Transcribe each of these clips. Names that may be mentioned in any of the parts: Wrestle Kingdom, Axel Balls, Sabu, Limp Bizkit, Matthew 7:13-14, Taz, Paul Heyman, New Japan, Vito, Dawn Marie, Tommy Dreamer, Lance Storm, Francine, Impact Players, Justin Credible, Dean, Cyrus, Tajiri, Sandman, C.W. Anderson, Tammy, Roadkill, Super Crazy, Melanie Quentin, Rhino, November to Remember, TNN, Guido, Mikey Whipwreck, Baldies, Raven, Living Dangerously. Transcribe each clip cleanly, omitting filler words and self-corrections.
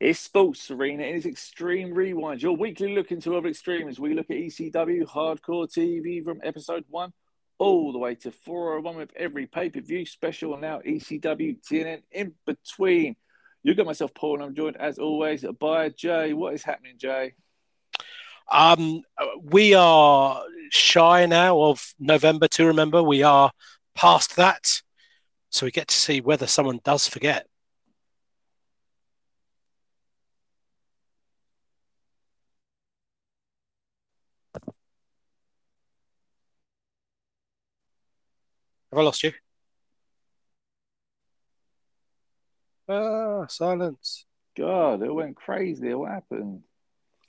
It's Sports Arena and it's Extreme Rewind, your weekly look into other extremes. We look at ECW, Hardcore TV from episode 1 all the way to 401 with every pay-per-view special and now ECW, TNN in between. You got myself, Paul, and I'm joined as always by Jay. What is happening, Jay? We are shy now of November to Remember. We are past that. So we get to see whether someone does forget. Have I lost you? Ah, silence. God, it went crazy. What happened?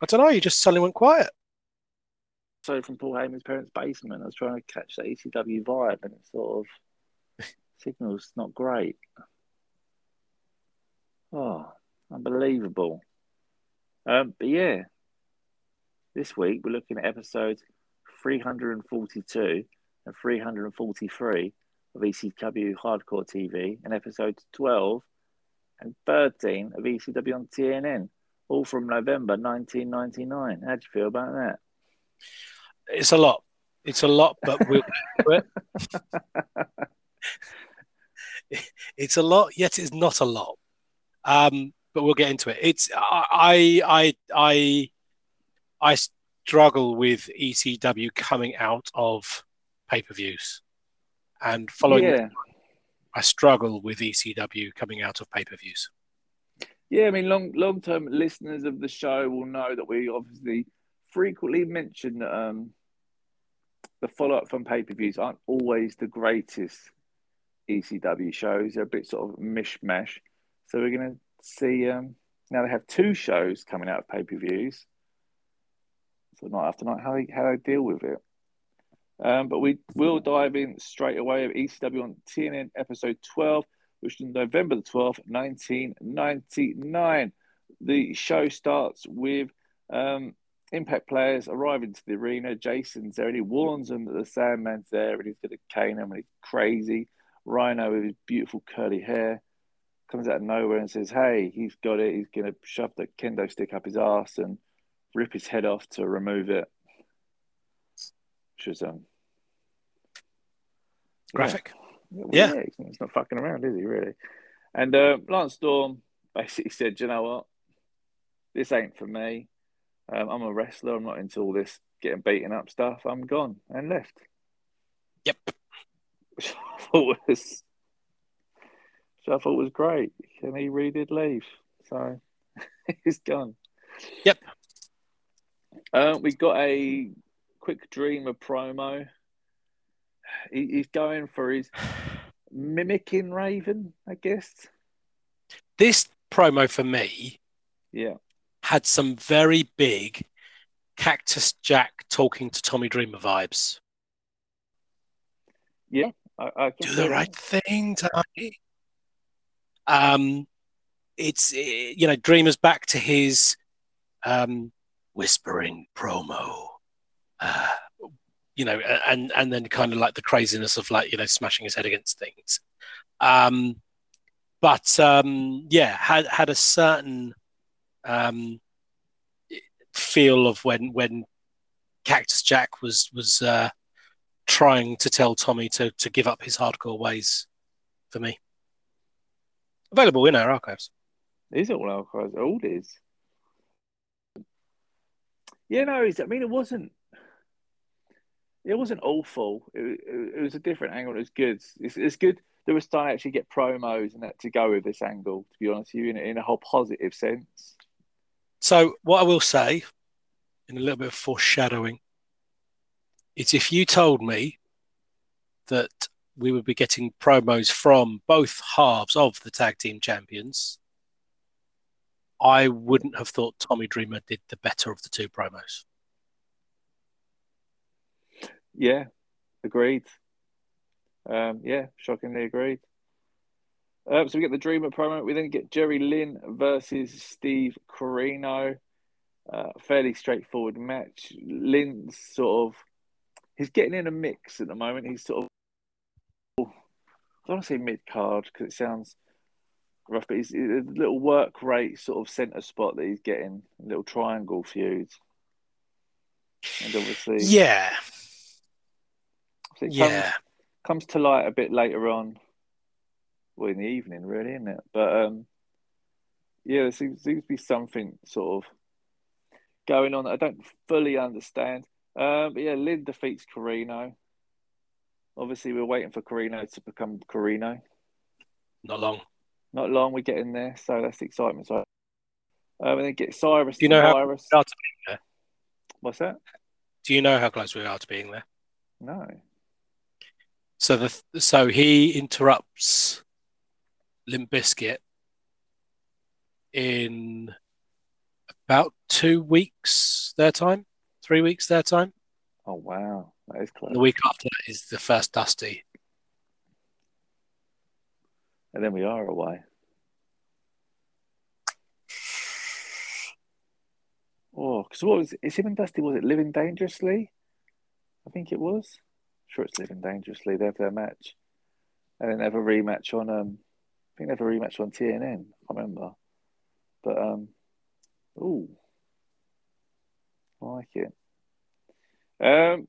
I don't know. You just suddenly went quiet. So from Paul Heyman's parents' basement, I was trying to catch the ECW vibe, and it sort of signal's not great. Oh, unbelievable. But yeah, this week we're looking at episodes 342. And 343 of ECW Hardcore TV and episodes 12 and 13 of ECW on TNN, all from November 1999. How do you feel about that? It's a lot. It's a lot, but we'll do it. It's a lot, yet it's not a lot. But we'll get into it. It's I struggle with ECW coming out of pay-per-views and following that, I struggle with ECW coming out of pay-per-views. Yeah, I mean, long-term listeners of the show will know that we obviously frequently mention that the follow-up from pay-per-views aren't always the greatest ECW shows. They're a bit sort of mishmash. So we're going to see, now they have two shows coming out of pay-per-views. So night after night, how they deal with it. But we will dive in straight away of ECW on TNN episode 12, which is November the 12th, 1999. The show starts with Impact Players arriving to the arena. Jason's there and he warns them that the Sandman's there and he's going to cane him and he's crazy. Rhino with his beautiful curly hair comes out of nowhere and says, hey, he's got it. He's going to shove the kendo stick up his ass and rip his head off to remove it. Which was graphic. Yeah. He's not fucking around, is he, really? And Lance Storm basically said, you know what? This ain't for me. I'm a wrestler. I'm not into all this getting beaten up stuff. I'm gone and left. Yep. Which I thought was great. And he really did leave. So he's gone. Yep. We got a Quick Dreamer promo. He's going for his mimicking Raven, I guess. This promo for me had some very big Cactus Jack talking to Tommy Dreamer vibes. Yeah. I do the right thing, Tommy. It's, you know, Dreamer's back to his whispering promo. You know, and then kind of like the craziness of like, you know, smashing his head against things. Yeah, had a certain feel of when Cactus Jack was trying to tell Tommy to give up his hardcore ways for me. Available in our archives. Is it all archives? Oh, it is. Yeah, no, I mean, it wasn't. It wasn't awful. It was a different angle. It was good. It's good that we're starting to actually get promos and that to go with this angle, to be honest with you, in a whole positive sense. So what I will say, in a little bit of foreshadowing, is if you told me that we would be getting promos from both halves of the tag team champions, I wouldn't have thought Tommy Dreamer did the better of the two promos. Yeah, agreed. Yeah, shockingly agreed. So we get the Dreamer promo. We then get Jerry Lynn versus Steve Corino. Fairly straightforward match. Lynn's sort of... he's getting in a mix at the moment. He's sort of... I don't want to say mid-card because it sounds rough, but he's a little work rate sort of centre spot that he's getting, a little triangle feud. And obviously, yeah. So it comes to light a bit later on, well, in the evening, really, isn't it? But yeah, there seems to be something sort of going on that I don't fully understand. But yeah, Lynn defeats Corino. Obviously, we're waiting for Corino to become Corino. Not long. We're getting there, so that's the excitement. So, and then get Cyrus. Do you know how close we are to being there? What's that? Do you know how close we are to being there? No. So so he interrupts Limp Bizkit in about 2 weeks their time, 3 weeks their time. Oh wow, that is close. The week after that is the first Dusty. And then we are away. Oh, because what was it? Is him and Dusty, was it Living Dangerously? I think it was. I'm sure it's Living Dangerously. They have their match. And then they have a rematch on, I think they have a rematch on TNN. I can't remember. But, I like it.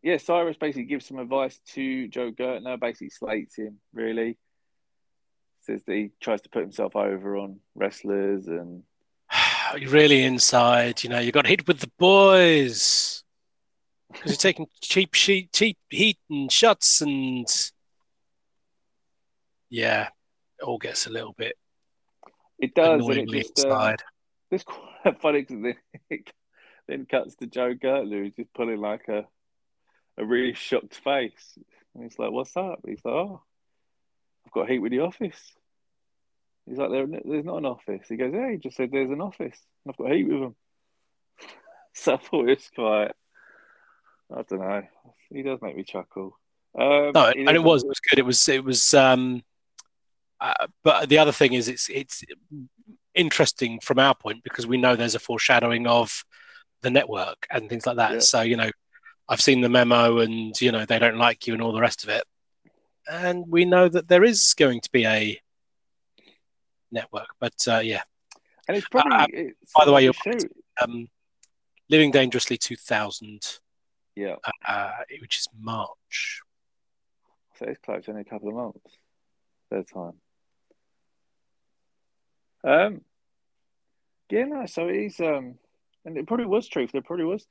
Yeah, Cyrus basically gives some advice to Joe Gertner, basically slates him, really. Says that he tries to put himself over on wrestlers and... You're really inside, you know, you got hit with the boys. Because you're taking cheap heat and shots and... Yeah, it all gets a little bit... It does, and it just... inside. It's quite funny because it then cuts to Joe Gertner, who's just pulling like a really shocked face. And he's like, what's up? He's like, oh, I've got heat with the office. He's like, there's not an office. He goes, yeah, he just said there's an office. And I've got heat with him. So I thought it was quite, I don't know. He does make me chuckle. It was good. But the other thing is it's interesting from our point because we know there's a foreshadowing of the network and things like that. Yeah. So, you know, I've seen the memo and, you know, they don't like you and all the rest of it. And we know that there is going to be a network, but yeah. And it's probably. It's by the way, Living Dangerously 2000. Yeah. Which is March. So it's close, only a couple of months. Third time. Yeah, no. So it is. And it probably was true. There probably was.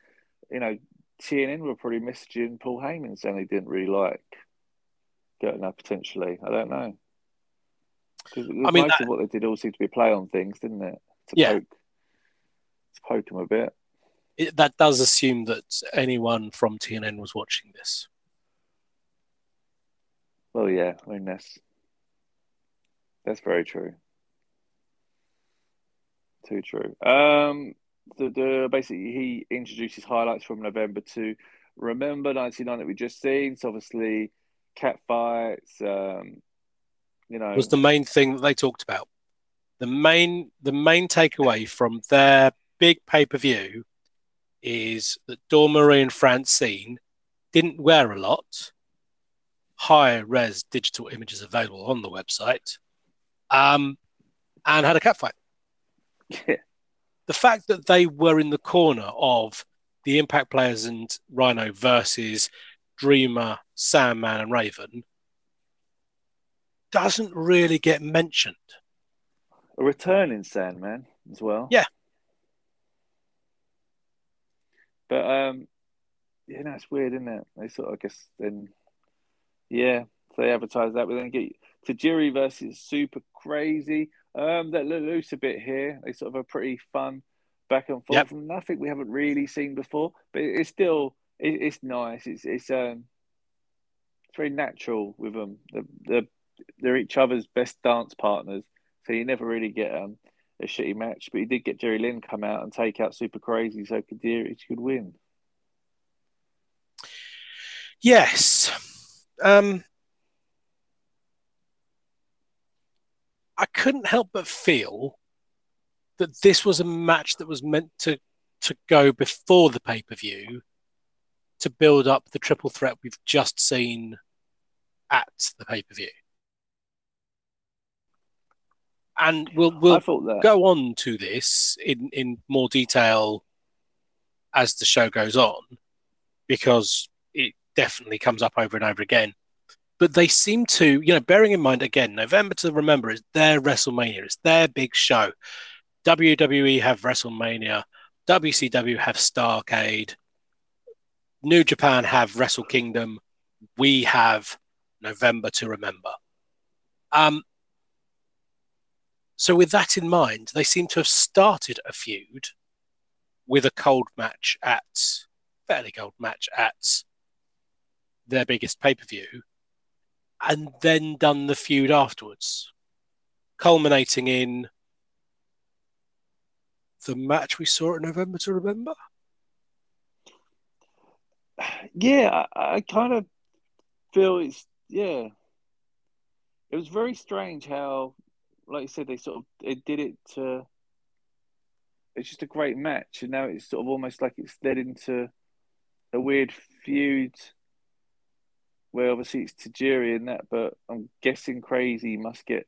You know, TNN were probably messaging Paul Heyman saying they didn't really like Gertner, potentially. I don't know. Most of what they did all seemed to be play on things, didn't it? To poke him a bit. That does assume that anyone from TNN was watching this. Well, yeah. I mean, that's very true. Too true. Basically, he introduces highlights from November to Remember 99 that we just seen. So obviously... cat fights, you know, was the main thing that they talked about. The main takeaway from their big pay-per-view is that Dawn Marie and Francine didn't wear a lot. High-res digital images available on the website, and had a cat fight. Yeah. The fact that they were in the corner of the Impact Players and Rhino versus Dreamer, Sandman and Raven doesn't really get mentioned. A returning Sandman as well. Yeah. But, you know, it's weird, isn't it? They sort of, I guess, then, yeah, they advertise that. But then get Tajiri versus Super Crazy. That loose a bit here. They sort of are pretty fun back and forth. Yep. From nothing we haven't really seen before. But it's still... It's nice. It's very natural with them. They're each other's best dance partners, so you never really get a shitty match. But he did get Jerry Lynn come out and take out Super Crazy, so Kadiri could win. Yes, I couldn't help but feel that this was a match that was meant to go before the pay-per-view, to build up the triple threat we've just seen at the pay-per-view. And we'll go on to this in more detail as the show goes on, because it definitely comes up over and over again. But they seem to, you know, bearing in mind, again, November to Remember is their WrestleMania. It's their big show. WWE have WrestleMania. WCW have Starrcade. New Japan have Wrestle Kingdom. We have November to Remember. So with that in mind, they seem to have started a feud with a fairly cold match at their biggest pay-per-view, and then done the feud afterwards, culminating in the match we saw at November to Remember. Yeah, I kind of feel it's, yeah. It was very strange how, like you said, it's just a great match, and now it's sort of almost like it's led into a weird feud where obviously it's Tajiri and that, but I'm guessing Crazy must get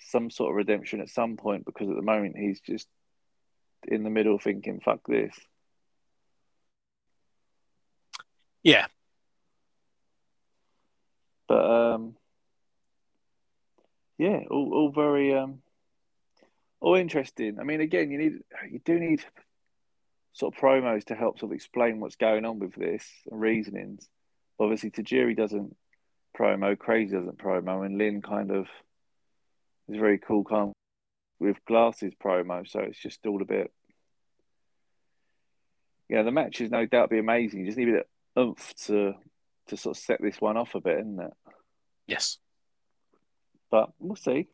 some sort of redemption at some point, because at the moment he's just in the middle thinking, fuck this. Yeah. But, yeah, all very all interesting. I mean, again, you do need sort of promos to help sort of explain what's going on with this and reasonings. Obviously, Tajiri doesn't promo, Crazy doesn't promo, and Lynn kind of is very cool, calm with glasses promo. So it's just all a bit. Yeah, the match is no doubt be amazing. You just need a bit of oomph to sort of set this one off a bit, isn't it? Yes. But we'll see.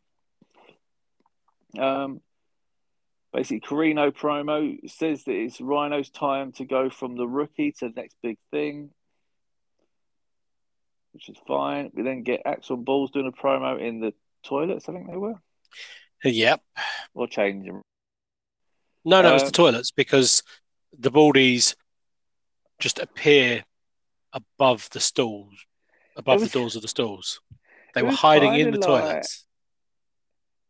Basically, Corino promo says that it's Rhino's time to go from the rookie to the next big thing, which is fine. We then get Axel Balls doing a promo in the toilets, I think they were. Yep. Or changing. No, it's the toilets, because the Baldies just appear above the stalls, the doors of the stalls. They were hiding in the toilets.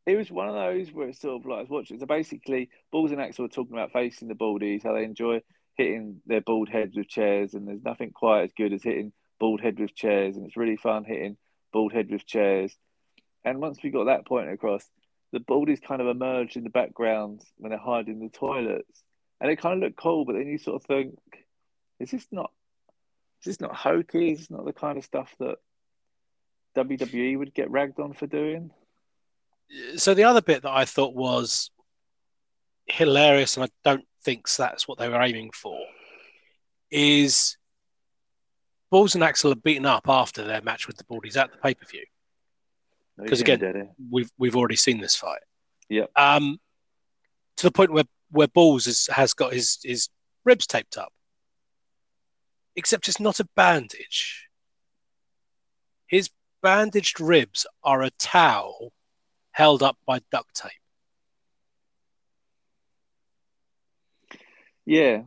It was one of those where it's sort of like I was watching. So basically, Balls and Axel were talking about facing the Baldies, how they enjoy hitting their bald heads with chairs, and there's nothing quite as good as hitting bald head with chairs, and it's really fun hitting bald head with chairs. And once we got that point across, the Baldies kind of emerged in the background when they're hiding in the toilets, and it kind of looked cool. But then you sort of think, is this not hokey? Is this not the kind of stuff that WWE would get ragged on for doing? So the other bit that I thought was hilarious, and I don't think that's what they were aiming for, is Balls and Axel are beaten up after their match with the Baldies at the pay-per-view. Because again, we've already seen this fight. Yeah. To the point where Balls has got his ribs taped up. Except it's not a bandage. His bandaged ribs are a towel held up by duct tape. Yeah.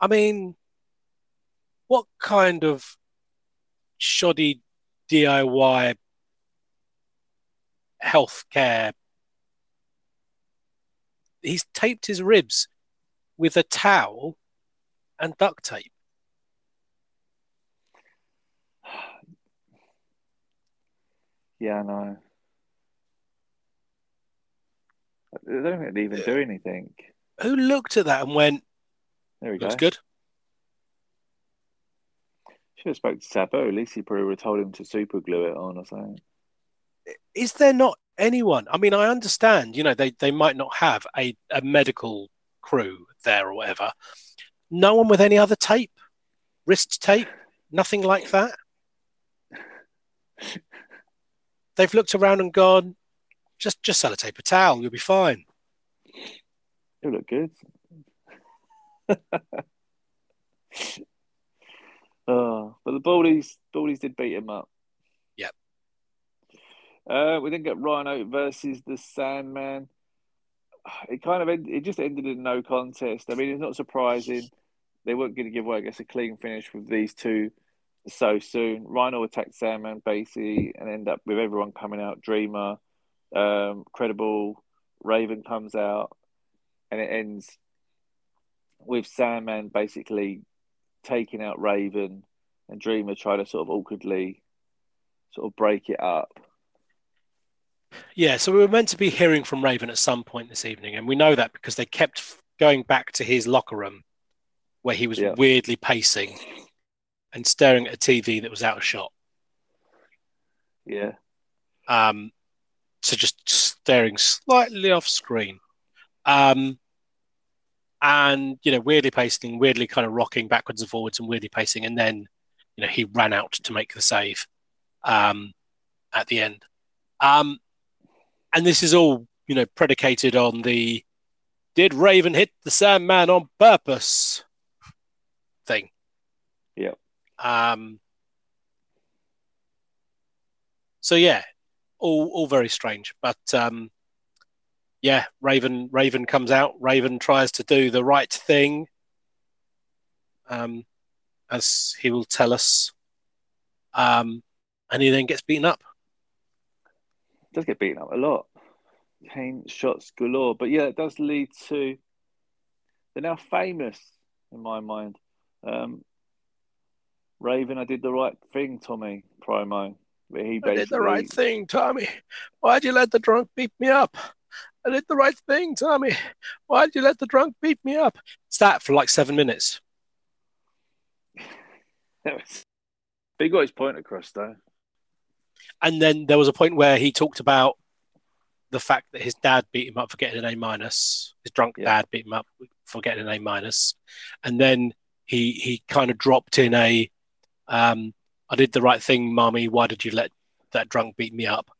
I mean, what kind of shoddy DIY healthcare? He's taped his ribs with a towel and duct tape. Yeah, I know. I don't think they even do anything. Who looked at that and went, "There we go. That's good." Should have spoke to Sabu. At least he probably would have told him to super glue it on or something. Is there not anyone? I mean, I understand, you know, they might not have a medical crew there or whatever. No one with any other tape? Wrist tape? Nothing like that? They've looked around and gone, just sellotape a towel, you'll be fine. It'll look good. Oh, but the Baldies did beat him up. Yep. We then get Rhino versus the Sandman. It kind of just ended in no contest. I mean, it's not surprising. They weren't going to give away, I guess, a clean finish with these two so soon. Rhino attacked Sandman, basically, and end up with everyone coming out. Dreamer, Credible, Raven comes out, and it ends with Sandman basically taking out Raven and Dreamer trying to sort of awkwardly sort of break it up. Yeah, so we were meant to be hearing from Raven at some point this evening, and we know that because they kept going back to his locker room where he was weirdly pacing and staring at a TV that was out of shot. Yeah. So just staring slightly off screen. And, you know, weirdly pacing, weirdly kind of rocking backwards and forwards and weirdly pacing. And then, you know, he ran out to make the save at the end. And this is all, you know, predicated on the did Raven hit the Sandman on purpose thing. Yeah. So, yeah, all very strange. But, yeah, Raven comes out. Raven tries to do the right thing, as he will tell us. And he then gets beaten up. Does get beaten up a lot. Pain shots galore. But yeah, it does lead to the now famous, in my mind, Raven, I did the right thing, Tommy promo. Where he basically, I did the right thing, Tommy. Why'd you let the drunk beat me up? I did the right thing, Tommy. Why'd you let the drunk beat me up? It's that for like 7 minutes. But he got his point across, though. And then there was a point where he talked about the fact that his dad beat him up for getting an A-. His drunk dad beat him up for getting an A-. And then he kind of dropped in a, I did the right thing, Mummy. Why did you let that drunk beat me up?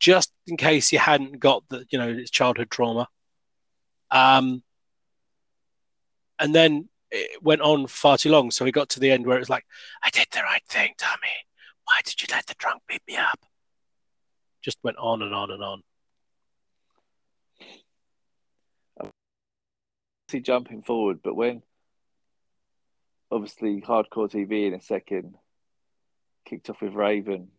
Just in case you hadn't got the, you know, it's childhood trauma. And then it went on far too long. So we got to the end where it was like, I did the right thing, Tommy. Why did you let the drunk beat me up? Just went on and on and on. See, jumping forward, but when obviously Hardcore TV in a second kicked off with Raven,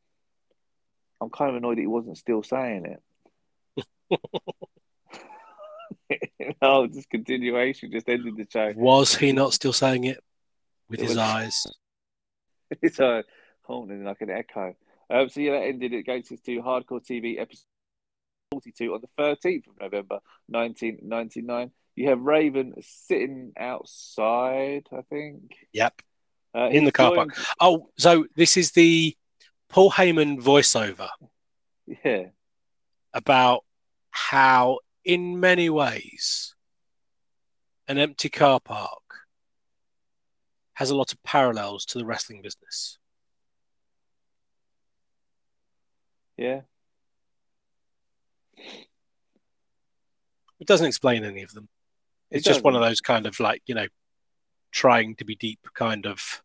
I'm kind of annoyed that he wasn't still saying it. No, just continuation, just ended the show. Was he not still saying it with his eyes? It's a haunting, like an echo. So yeah, that ended at Gates' 2 Hardcore TV episode 42 on the 13th of November, 1999. You have Raven sitting outside, I think. Yep. In the car park. Oh, so this is the Paul Heyman voiceover. Yeah. About how, in many ways, an empty car park has a lot of parallels to the wrestling business. Yeah. It doesn't explain any of them. It's just one of those kind of like, you know, trying to be deep kind of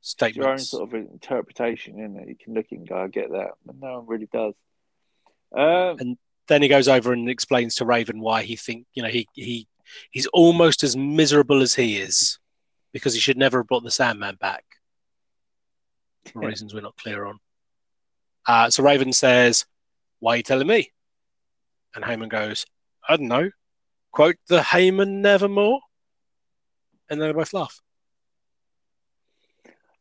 statements. It's your own sort of interpretation, isn't it? You can look and go, I get that. But no one really does. And then he goes over and explains to Raven why he think, you know, he's almost as miserable as he is because he should never have brought the Sandman back for reasons we're not clear on. So Raven says, why are you telling me? And Heyman goes, I don't know. Quote the Heyman nevermore. And then they both laugh.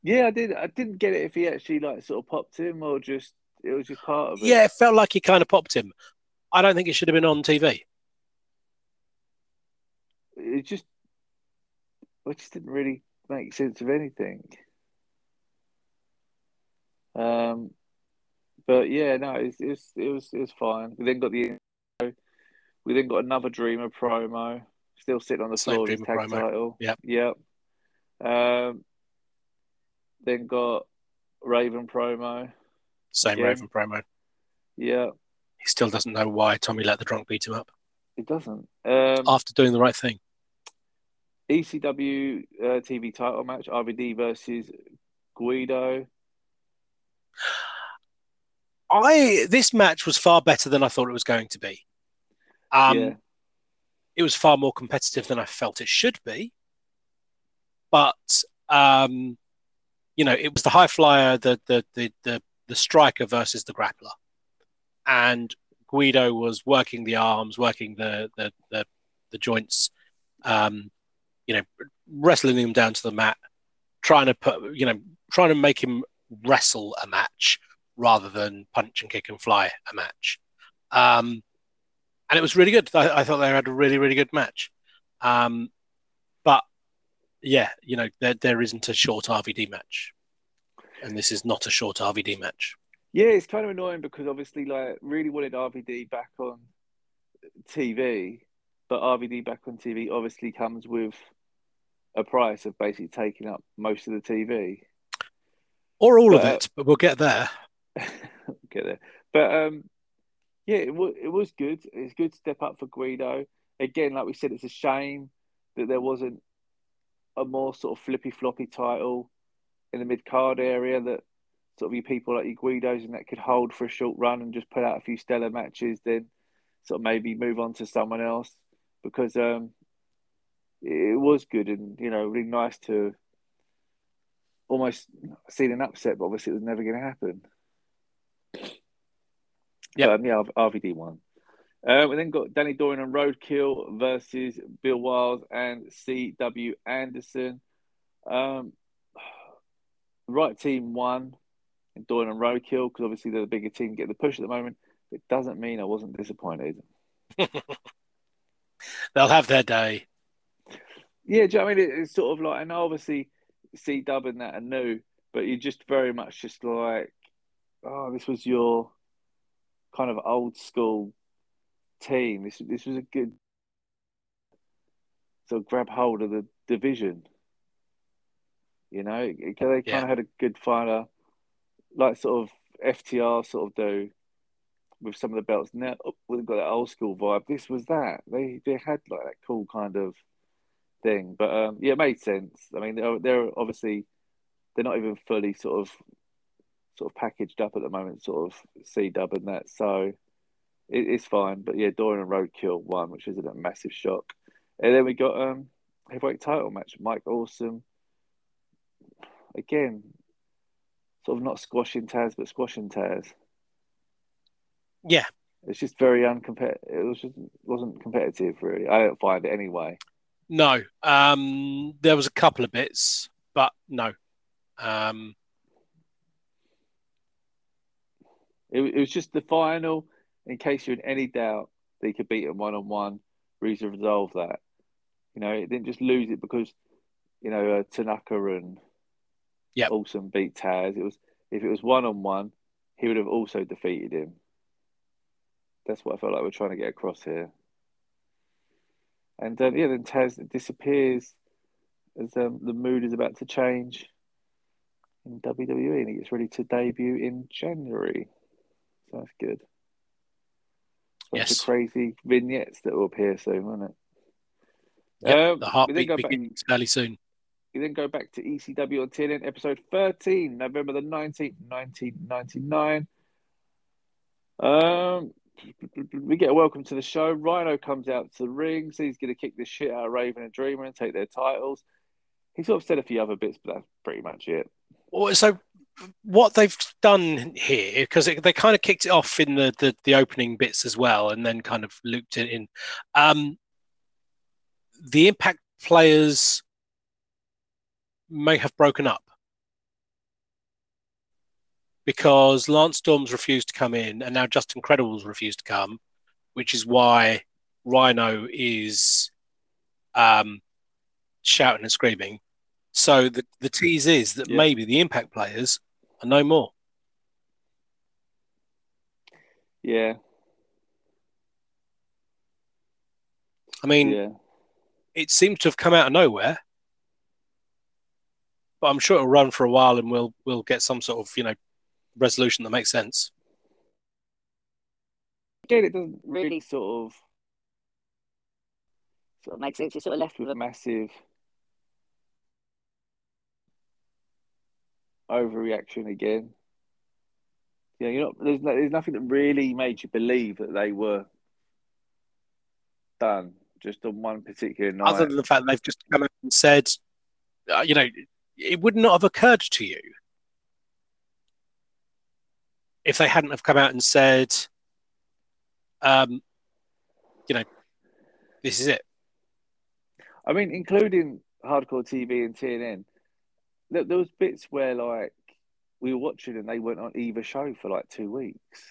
Yeah, I didn't get it if he actually like sort of popped him or just it was just part of it. Yeah, it felt like he kind of popped him. I don't think it should have been on TV. It just didn't really make sense of anything. But yeah, no, it was fine. We then got another Dreamer promo. Still sitting on the floor with his tag title. Yep. Then got Raven promo. Same Raven promo. Yeah. He still doesn't know why Tommy let the drunk beat him up. He doesn't. After doing the right thing. ECW TV title match, RVD versus Guido. This match was far better than I thought it was going to be. Yeah. It was far more competitive than I felt it should be. But, you know, it was the high flyer, the striker versus the grappler. and Guido was working the arms, working the joints, wrestling him down to the mat, trying to make him wrestle a match rather than punch and kick and fly a match. And it was really good. I thought they had a really, really good match. But yeah, there isn't a short RVD match, and this is not a short RVD match. Yeah, it's kind of annoying because obviously, really wanted RVD back on TV, but RVD back on TV obviously comes with a price of basically taking up most of the TV, or all of it. But we'll get there. But yeah, it was good. It's a good step up for Guido. Again, like we said, it's a shame that there wasn't a more sort of flippy floppy title in the mid card area that sort of your people like your Guidos and that could hold for a short run and just put out a few stellar matches, then sort of maybe move on to someone else, because it was good and, really nice to almost see an upset, but obviously it was never going to happen. Yeah, RVD won. We then got Danny Dorian and Roadkill versus Bill Wiles and C.W. Anderson. The right team won, and Dorian and Roadkill, because obviously they're the bigger team, get the push at the moment. It doesn't mean I wasn't disappointed. They'll have their day. Yeah, do you know what I mean? It's sort of like, and obviously C-Dub and that are new, but you're just very much just like, oh, this was your kind of old school team. This was a good sort of grab hold of the division. They kind of had a good fighter, like sort of FTR sort of do with some of the belts. Now, we've got that old school vibe. This was that. They had like that cool kind of thing. But yeah, it made sense. I mean, they're obviously, they're not even fully sort of packaged up at the moment, sort of C-Dub and that. So it's fine. But yeah, Dorian and Roadkill won, which is a massive shock. And then we got heavyweight title match. Mike Awesome, again, sort of not squashing Taz, but squashing Taz. Yeah. It's just very wasn't competitive, really. I don't find it anyway. No. There was a couple of bits, but no. It was just the final, in case you're in any doubt that you could beat him one-on-one, Reza resolved that. It didn't just lose it because, Tanaka and Awesome beat Taz. If it was one-on-one, he would have also defeated him. That's what I felt like we're trying to get across here. And yeah, then Taz disappears as the mood is about to change in WWE, and he gets ready to debut in January. So that's good. Lots of crazy vignettes that will appear soon, won't it? Yeah, the heartbeat begins fairly soon. You then go back to ECW on TNN, episode 13, November the 19th, 1999. We get a welcome to the show. Rhino comes out to the ring, so he's going to kick the shit out of Raven and Dreamer and take their titles. He sort of said a few other bits, but that's pretty much it. So what they've done here, because they kind of kicked it off in the opening bits as well, and then kind of looped it in. The Impact Players may have broken up because Lance Storm's refused to come in, and now Justin Credible's refused to come, which is why Rhino is shouting and screaming. So the tease is that maybe the Impact Players are no more. Yeah. I mean, it seems to have come out of nowhere. But I'm sure it'll run for a while, and we'll get some sort of resolution that makes sense. Again, it doesn't really sort of make sense. You're sort of left with a massive overreaction again. There's nothing that really made you believe that they were done just on one particular night. Other than the fact they've just come out and said, it would not have occurred to you if they hadn't have come out and said, you know, this is it. I mean, including Hardcore TV and TNN, look, there was bits where, like, we were watching and they weren't on either show for, like, 2 weeks.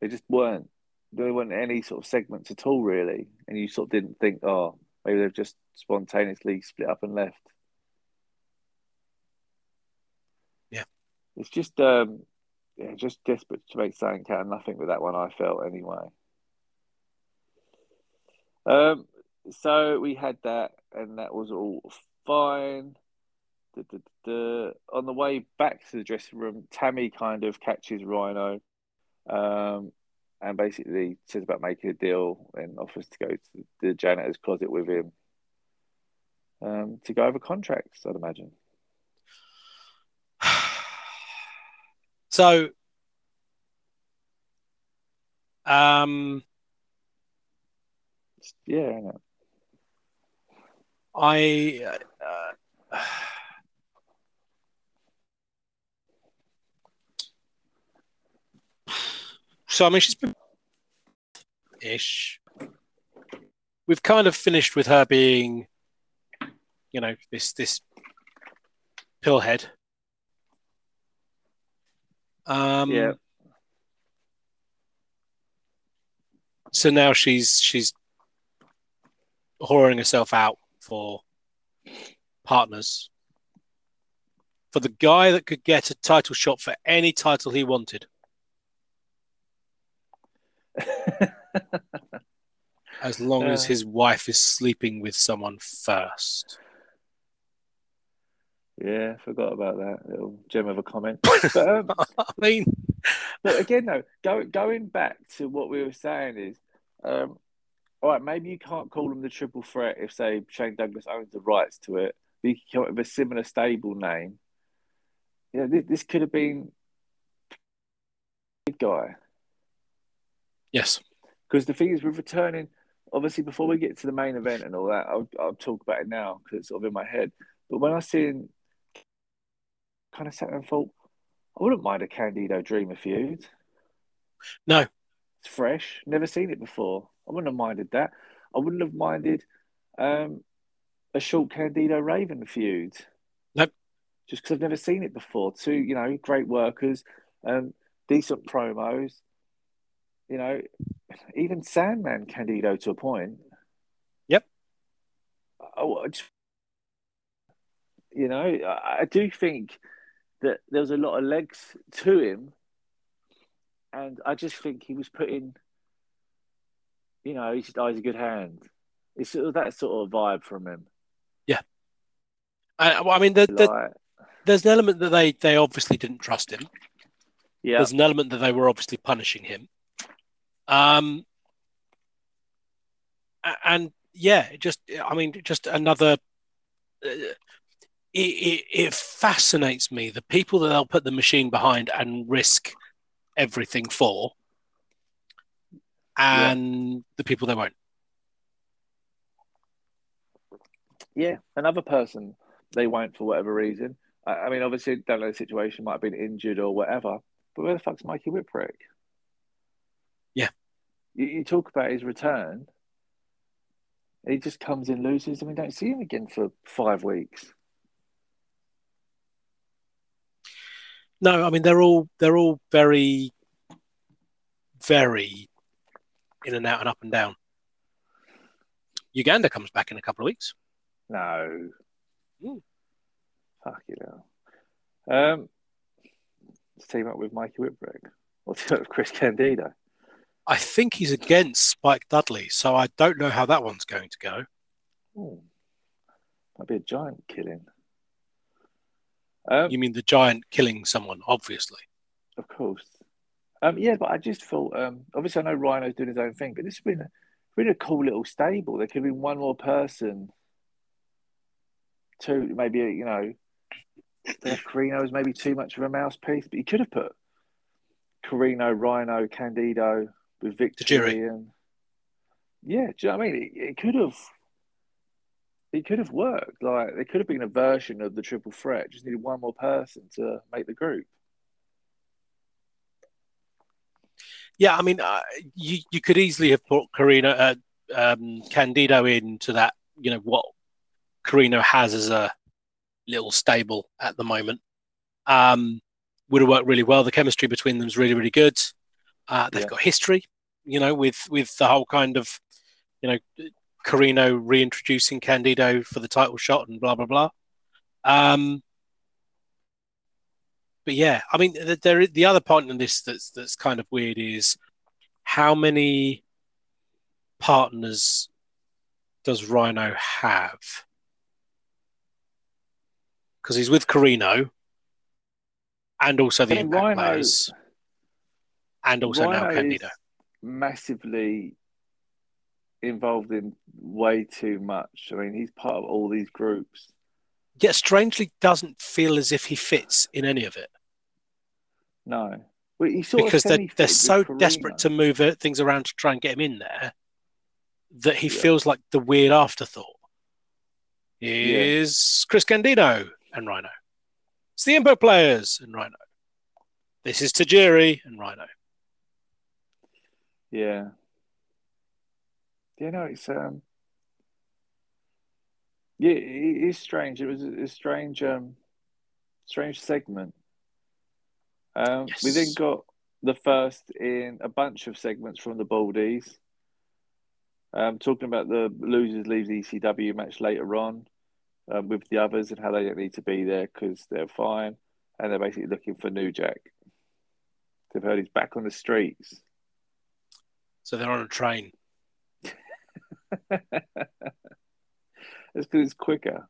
They just weren't. There weren't any sort of segments at all, really. And you sort of didn't think, oh, maybe they've just spontaneously split up and left. Yeah. It's just, yeah, just desperate to make something out of nothing with that one, I felt, anyway. So we had that, and that was all fine. On the way back to the dressing room, Tammy kind of catches Rhino and basically says about making a deal and offers to go to the janitor's closet with him to go over contracts, I'd imagine. So, yeah, I know. So I mean, she's been ish. We've kind of finished with her being, you know, this pillhead. Yeah. So now she's whoring herself out for partners, for the guy that could get a title shot for any title he wanted. As long as his wife is sleeping with someone first. Yeah, forgot about that little gem of a comment. But, I mean, but again, though, going back to what we were saying is, all right, maybe you can't call them the triple threat if, say, Shane Douglas owns the rights to it. You can come up with a similar stable name. You know, this could have been big guy. Yes. Because the thing is, we're returning. Obviously, before we get to the main event and all that, I'll talk about it now because it's sort of in my head. But when I seen, kind of sat there and thought, I wouldn't mind a Candido Dreamer feud. No. It's fresh. Never seen it before. I wouldn't have minded that. I wouldn't have minded a short Candido Raven feud. Nope. Just because I've never seen it before. Two, you know, great workers, decent promos. You know, even Sandman Candido to a point. Yep. I just, you know, I do think that there was a lot of legs to him. And I just think he was putting... You know, he's a good hand. It's sort of that sort of vibe from him. Yeah. I mean, there's an element that they obviously didn't trust him. Yeah. There's an element that they were obviously punishing him. And yeah, just another. It fascinates me the people that they'll put the machine behind and risk everything for. And yeah. The people they won't. Yeah, another person they won't for whatever reason. I mean, obviously, don't know the situation, might have been injured or whatever, but where the fuck's Mikey Whipwreck? Yeah. You talk about his return, and he just comes in, loses, and we don't see him again for 5 weeks. No, I mean, they're all very, very... in and out and up and down. Uganda comes back in a couple of weeks. No. Ooh. Fuck you now. Let's team up with Mikey Whipwreck. Or team up with Chris Candido. I think he's against Spike Dudley, so I don't know how that one's going to go. Ooh. That'd be a giant killing. You mean the giant killing someone, obviously. Of course. Yeah, but I just thought, obviously I know Rhino's doing his own thing, but this has been a cool little stable. There could have been one more person, two, maybe, you know, Corino was maybe too much of a mouthpiece, but you could have put Corino, Rhino, Candido with Victor. Tajiri. And yeah, do you know what I mean? It could have worked. Like, there could have been a version of the triple threat. Just needed one more person to make the group. Yeah, I mean, you could easily have put Candido into that, you know, what Corino has as a little stable at the moment. Would have worked really well. The chemistry between them is really, really good. They've got history, you know, with the whole kind of, you know, Corino reintroducing Candido for the title shot and blah, blah, blah. But yeah, I mean, the other part in this that's kind of weird is how many partners does Rhino have? Because he's with Corino and also the Impact Players and also Rhino now Candido. Massively involved in way too much. I mean, he's part of all these groups. Yet strangely doesn't feel as if he fits in any of it. No. Well, because they're so desperate to move things around to try and get him in there that he feels like the weird afterthought. Here's Chris Candido and Rhino. It's the Impact Players and Rhino. This is Tajiri and Rhino. Yeah. You know, it's... Yeah, it is strange. It was a strange segment. Yes. We then got the first in a bunch of segments from the Baldies. Talking about the losers leave the ECW match later on with the others and how they don't need to be there because they're fine. And they're basically looking for New Jack. They've heard he's back on the streets. So they're on a train. It's because it's quicker.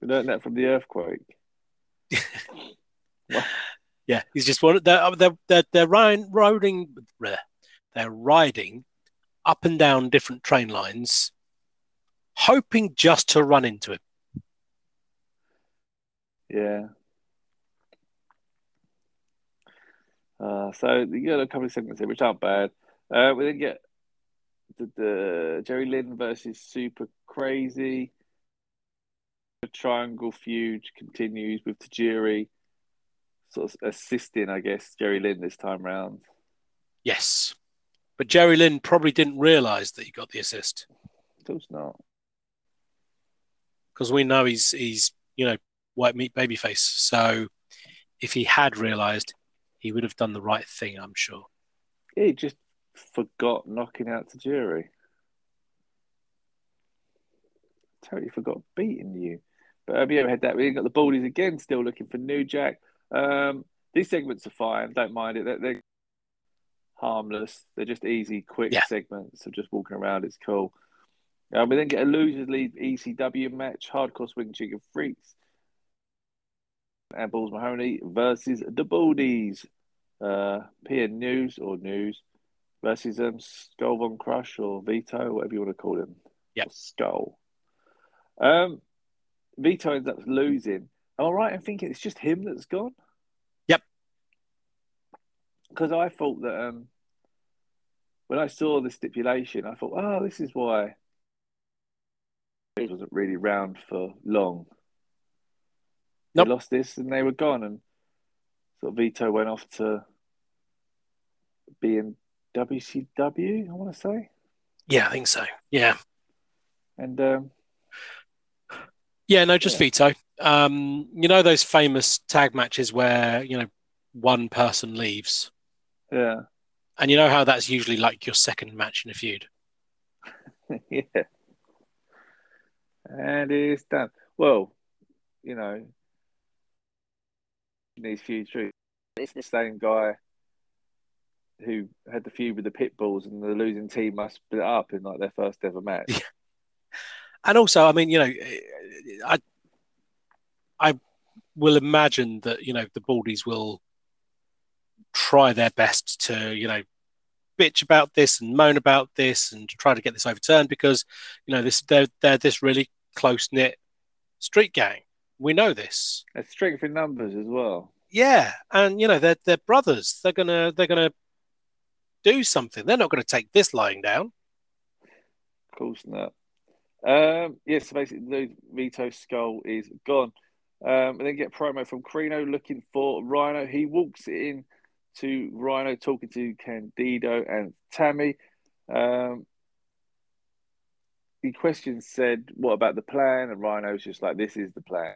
We learned that from the earthquake. Yeah, he's just one. They're riding up and down different train lines, hoping just to run into him. Yeah. So you got a couple of segments here, which aren't bad. We then get the Jerry Lynn versus Super Crazy. The triangle feud continues with Tajiri sort of assisting, I guess, Jerry Lynn this time round. Yes. But Jerry Lynn probably didn't realise that he got the assist. Of course not. Because we know he's you know, white meat babyface. So if he had realised, he would have done the right thing, I'm sure. Yeah, he just forgot knocking out Tajiri. Totally forgot beating you. But yeah, we had that. We got the Baldies again, still looking for New Jack. These segments are fine. Don't mind it. They're harmless. They're just easy, quick segments of just walking around. It's cool. We then get a losers leave ECW match. Hardcore Swing Chicken Freaks and Balls Mahoney versus the Baldies. PN News or News versus Skull von Crush or Vito, whatever you want to call him. Yep. Skull. Vito ends up losing. Am I right in thinking it's just him that's gone? Yep. Because I thought that when I saw the stipulation, I thought, oh, this is why it wasn't really round for long. Nope. They lost this and they were gone. And sort of Vito went off to be in WCW, I want to say. Yeah, I think so. Yeah. And... Yeah, no, just Vito. You know those famous tag matches where, you know, one person leaves? Yeah. And you know how that's usually like your second match in a feud? Yeah. And it's done. Well, you know, these feuds, it's the same guy who had the feud with the Pitbulls and the losing team must split up in like their first ever match. Yeah. And also, I mean, you know, I will imagine that, you know, the Baldies will try their best to, you know, bitch about this and moan about this and try to get this overturned because, you know, they're this really close-knit street gang. We know this. They're strength in numbers as well. Yeah, and you know, they're brothers. They're gonna do something. They're not gonna take this lying down. Of course not. Yes, so basically, Vito's skull is gone. And then get promo from Corino looking for Rhino. He walks in to Rhino talking to Candido and Tammy. The question said, what about the plan? And Rhino's just like, this is the plan.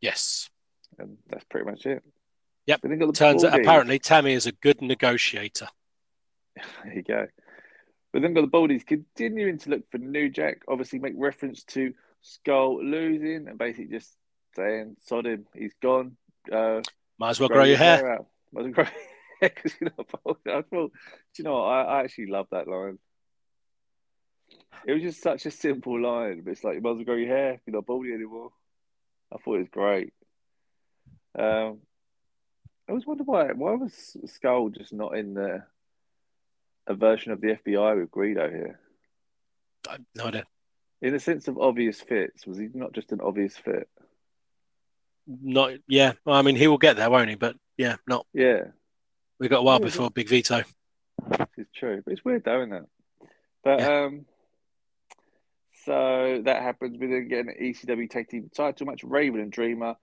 Yes. And that's pretty much it. Yep. Turns out apparently Tammy is a good negotiator. There you go. But then got the Baldies continuing to look for New Jack, obviously make reference to Skull losing and basically just saying, sod him, he's gone. Might as well grow your hair out. Might as well grow your hair because you're not bald. I thought, do you know what? I actually love that line. It was just such a simple line, but it's like, you might as well grow your hair if you're not baldy anymore. I thought it was great. I was wondering why was Skull just not in a version of the FBI with Guido here? I have no idea. In the sense of obvious fits, was he not just an obvious fit? Not, yeah. Well, I mean, he will get there, won't he? But yeah, not. Yeah. We got a while before Big Vito. It's true, but it's weird though, isn't it? But yeah. So that happens. We then get an ECW tag team title match: Raven and Dreamer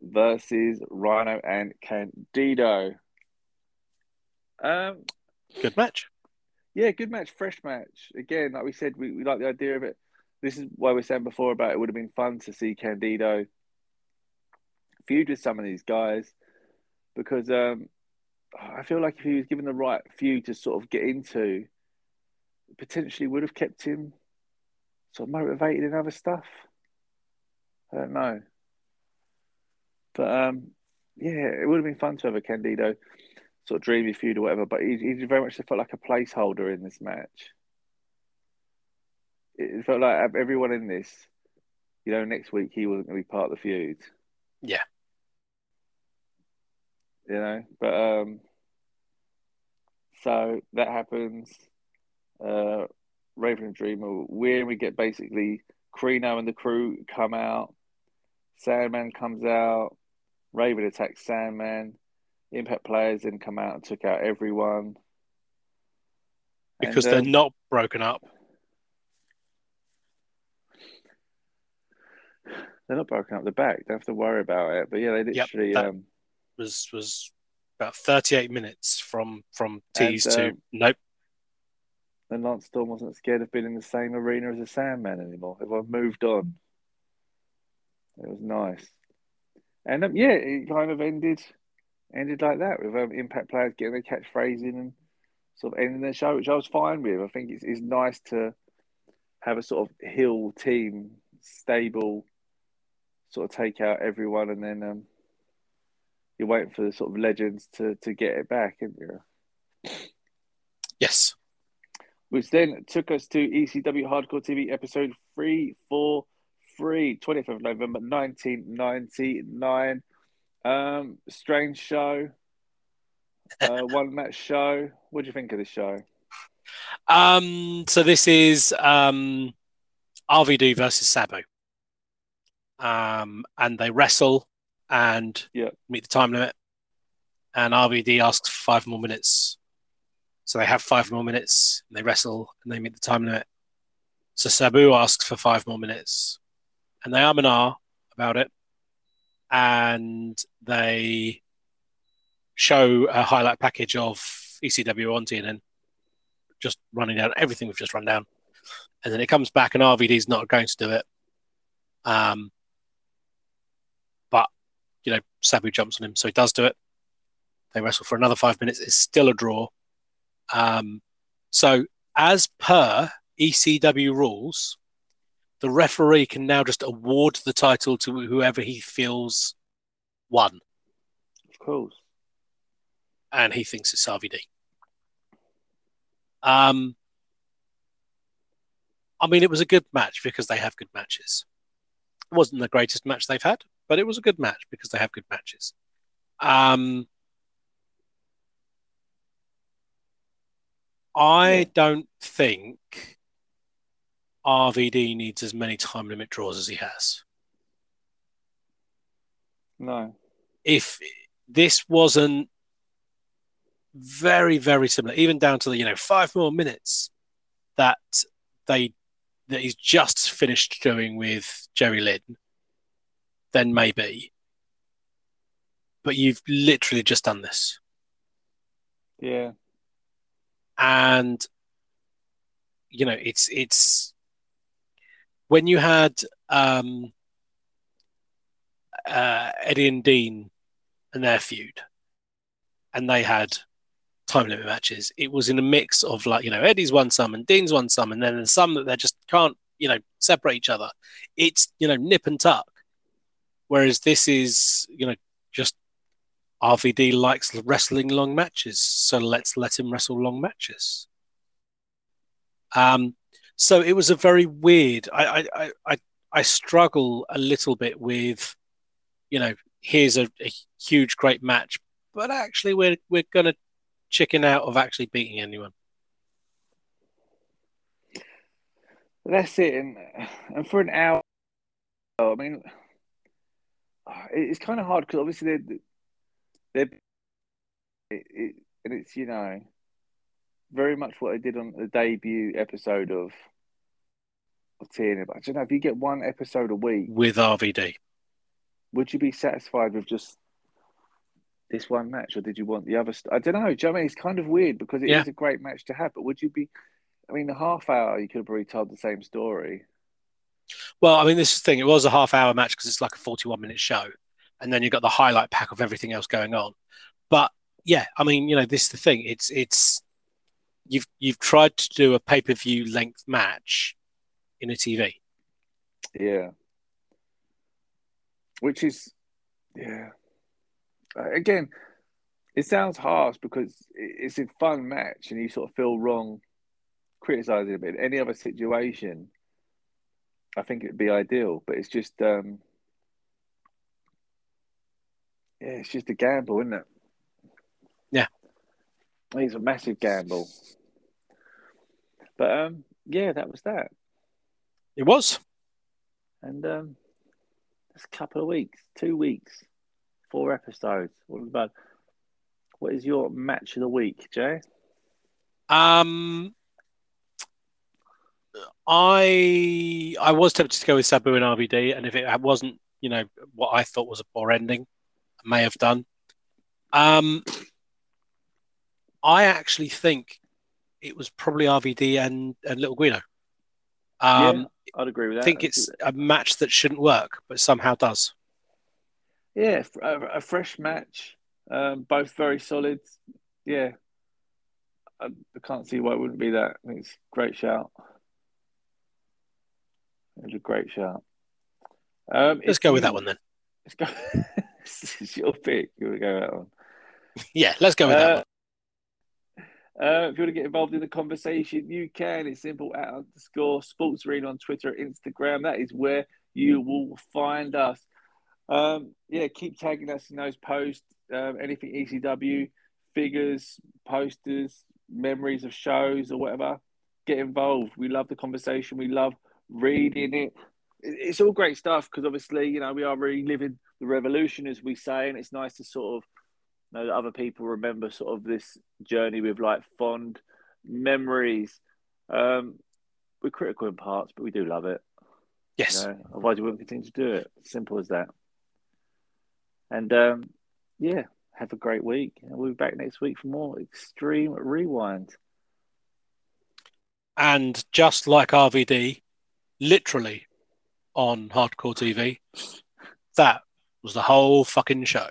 versus Rhino and Candido. Good match. Yeah, good match. Fresh match. Again, like we said, we like the idea of it. This is why we were saying before about it would have been fun to see Candido feud with some of these guys, because I feel like if he was given the right feud to sort of get into, potentially would have kept him sort of motivated in other stuff. I don't know. But yeah, it would have been fun to have a Candido sort of dreamy feud or whatever, but he very much felt like a placeholder in this match. It felt like everyone in this, you know, next week he wasn't going to be part of the feud. Yeah. You know, but so that happens. Raven and Dreamer win. We get basically Corino and the crew come out. Sandman comes out. Raven attacks Sandman. Impact Players then come out and took out everyone. Because they're not broken up. They're not broken up the back. They don't have to worry about it. But yeah, they literally was about 38 minutes from tease to nope. And Lance Storm wasn't scared of being in the same arena as the Sandman anymore. Everyone moved on. It was nice, and yeah, it kind of ended like that with Impact Players getting their catchphrase in and sort of ending their show, which I was fine with. I think it's nice to have a sort of heel team stable. Sort of take out everyone, and then you're waiting for the sort of legends to get it back, isn't you? Yes. Which then took us to ECW Hardcore TV episode 343, 25th of November, 1999. Strange show. One match show. What do you think of this show? So this is RVD versus Sabu. And they wrestle and meet the time limit. And RVD asks for 5 more minutes. So they have 5 more minutes. And they wrestle and they meet the time limit. So Sabu asks for 5 more minutes. And they are about it. And they show a highlight package of ECW on TNN. Just running down everything we've just run down. And then it comes back and RVD's not going to do it. But, you know, Sabu jumps on him, so he does do it. They wrestle for another 5 minutes. It's still a draw. So, as per ECW rules, the referee can now just award the title to whoever he feels won. Of course. And he thinks it's RVD. I mean, it was a good match because they have good matches. It wasn't the greatest match they've had, but it was a good match because they have good matches. I don't think RVD needs as many time limit draws as he has. No. If this wasn't very, very similar, even down to the 5 more minutes that he's just finished doing with Jerry Lynn, then maybe. but you've literally just done this. Yeah. And, you know, it's when you had Eddie and Dean and their feud, and they had time limit matches, it was in a mix of, like, you know, Eddie's won some and Dean's won some, and then there's some that they just can't, you know, separate each other. It's, you know, nip and tuck. Whereas this is, you know, just RVD likes wrestling long matches, so let's let him wrestle long matches. So it was a very weird. I struggle a little bit with, you know, here's a huge great match, but actually we're gonna chicken out of actually beating anyone. That's it, and for an hour, I mean, it's kind of hard because obviously they're and it's, you know, very much what I did on the debut episode of TNN. But I don't know, if you get one episode a week with RVD, would you be satisfied with just this one match, or did you want the other? I don't know. Do you know what I mean? It's kind of weird because it is a great match to have, but would you be? I mean, the half hour, you could have probably told the same story. Well, I mean, this is the thing. It was a half hour match because it's like a 41-minute show, and then you've got the highlight pack of everything else going on. But yeah, I mean, you know, this is the thing. It's you've tried to do a pay-per-view length match in a TV. Yeah. Which is, yeah. Again, it sounds harsh because it's a fun match and you sort of feel wrong criticizing a bit. In any other situation, I think it'd be ideal, but it's just, it's just a gamble, isn't it? Yeah. It's a massive gamble. But, that was that. It was. And it's a couple of weeks, 2 weeks. 4 episodes. What is your match of the week, Jay? I was tempted to go with Sabu and RVD, and if it wasn't, you know, what I thought was a poor ending, I may have done. I actually think it was probably RVD and Little Guido. Yeah, I'd agree with that. I think it's a match that shouldn't work, but somehow does. Yeah, a fresh match. Both very solid. Yeah. I can't see why it wouldn't be that. I mean, it's a great shout. It's a great shout. Let's go with that one then. Let's go. It's your pick. You want to go with that one? Yeah, let's go with that one. If you want to get involved in the conversation, you can. It's simple at _sportsarena on Twitter, Instagram. That is where you will find us. Keep tagging us in those posts. Anything ECW, figures, posters, memories of shows or whatever, get involved. We love the conversation. We love reading it. It's all great stuff because obviously, you know, we are reliving the revolution, as we say, and it's nice to sort of know that other people remember sort of this journey with, like, fond memories. We're critical in parts, but we do love it. Yes. You know, otherwise, we wouldn't continue to do it. Simple as that. And, have a great week. And we'll be back next week for more Extreme Rewind. And just like RVD, literally on Hardcore TV, that was the whole fucking show.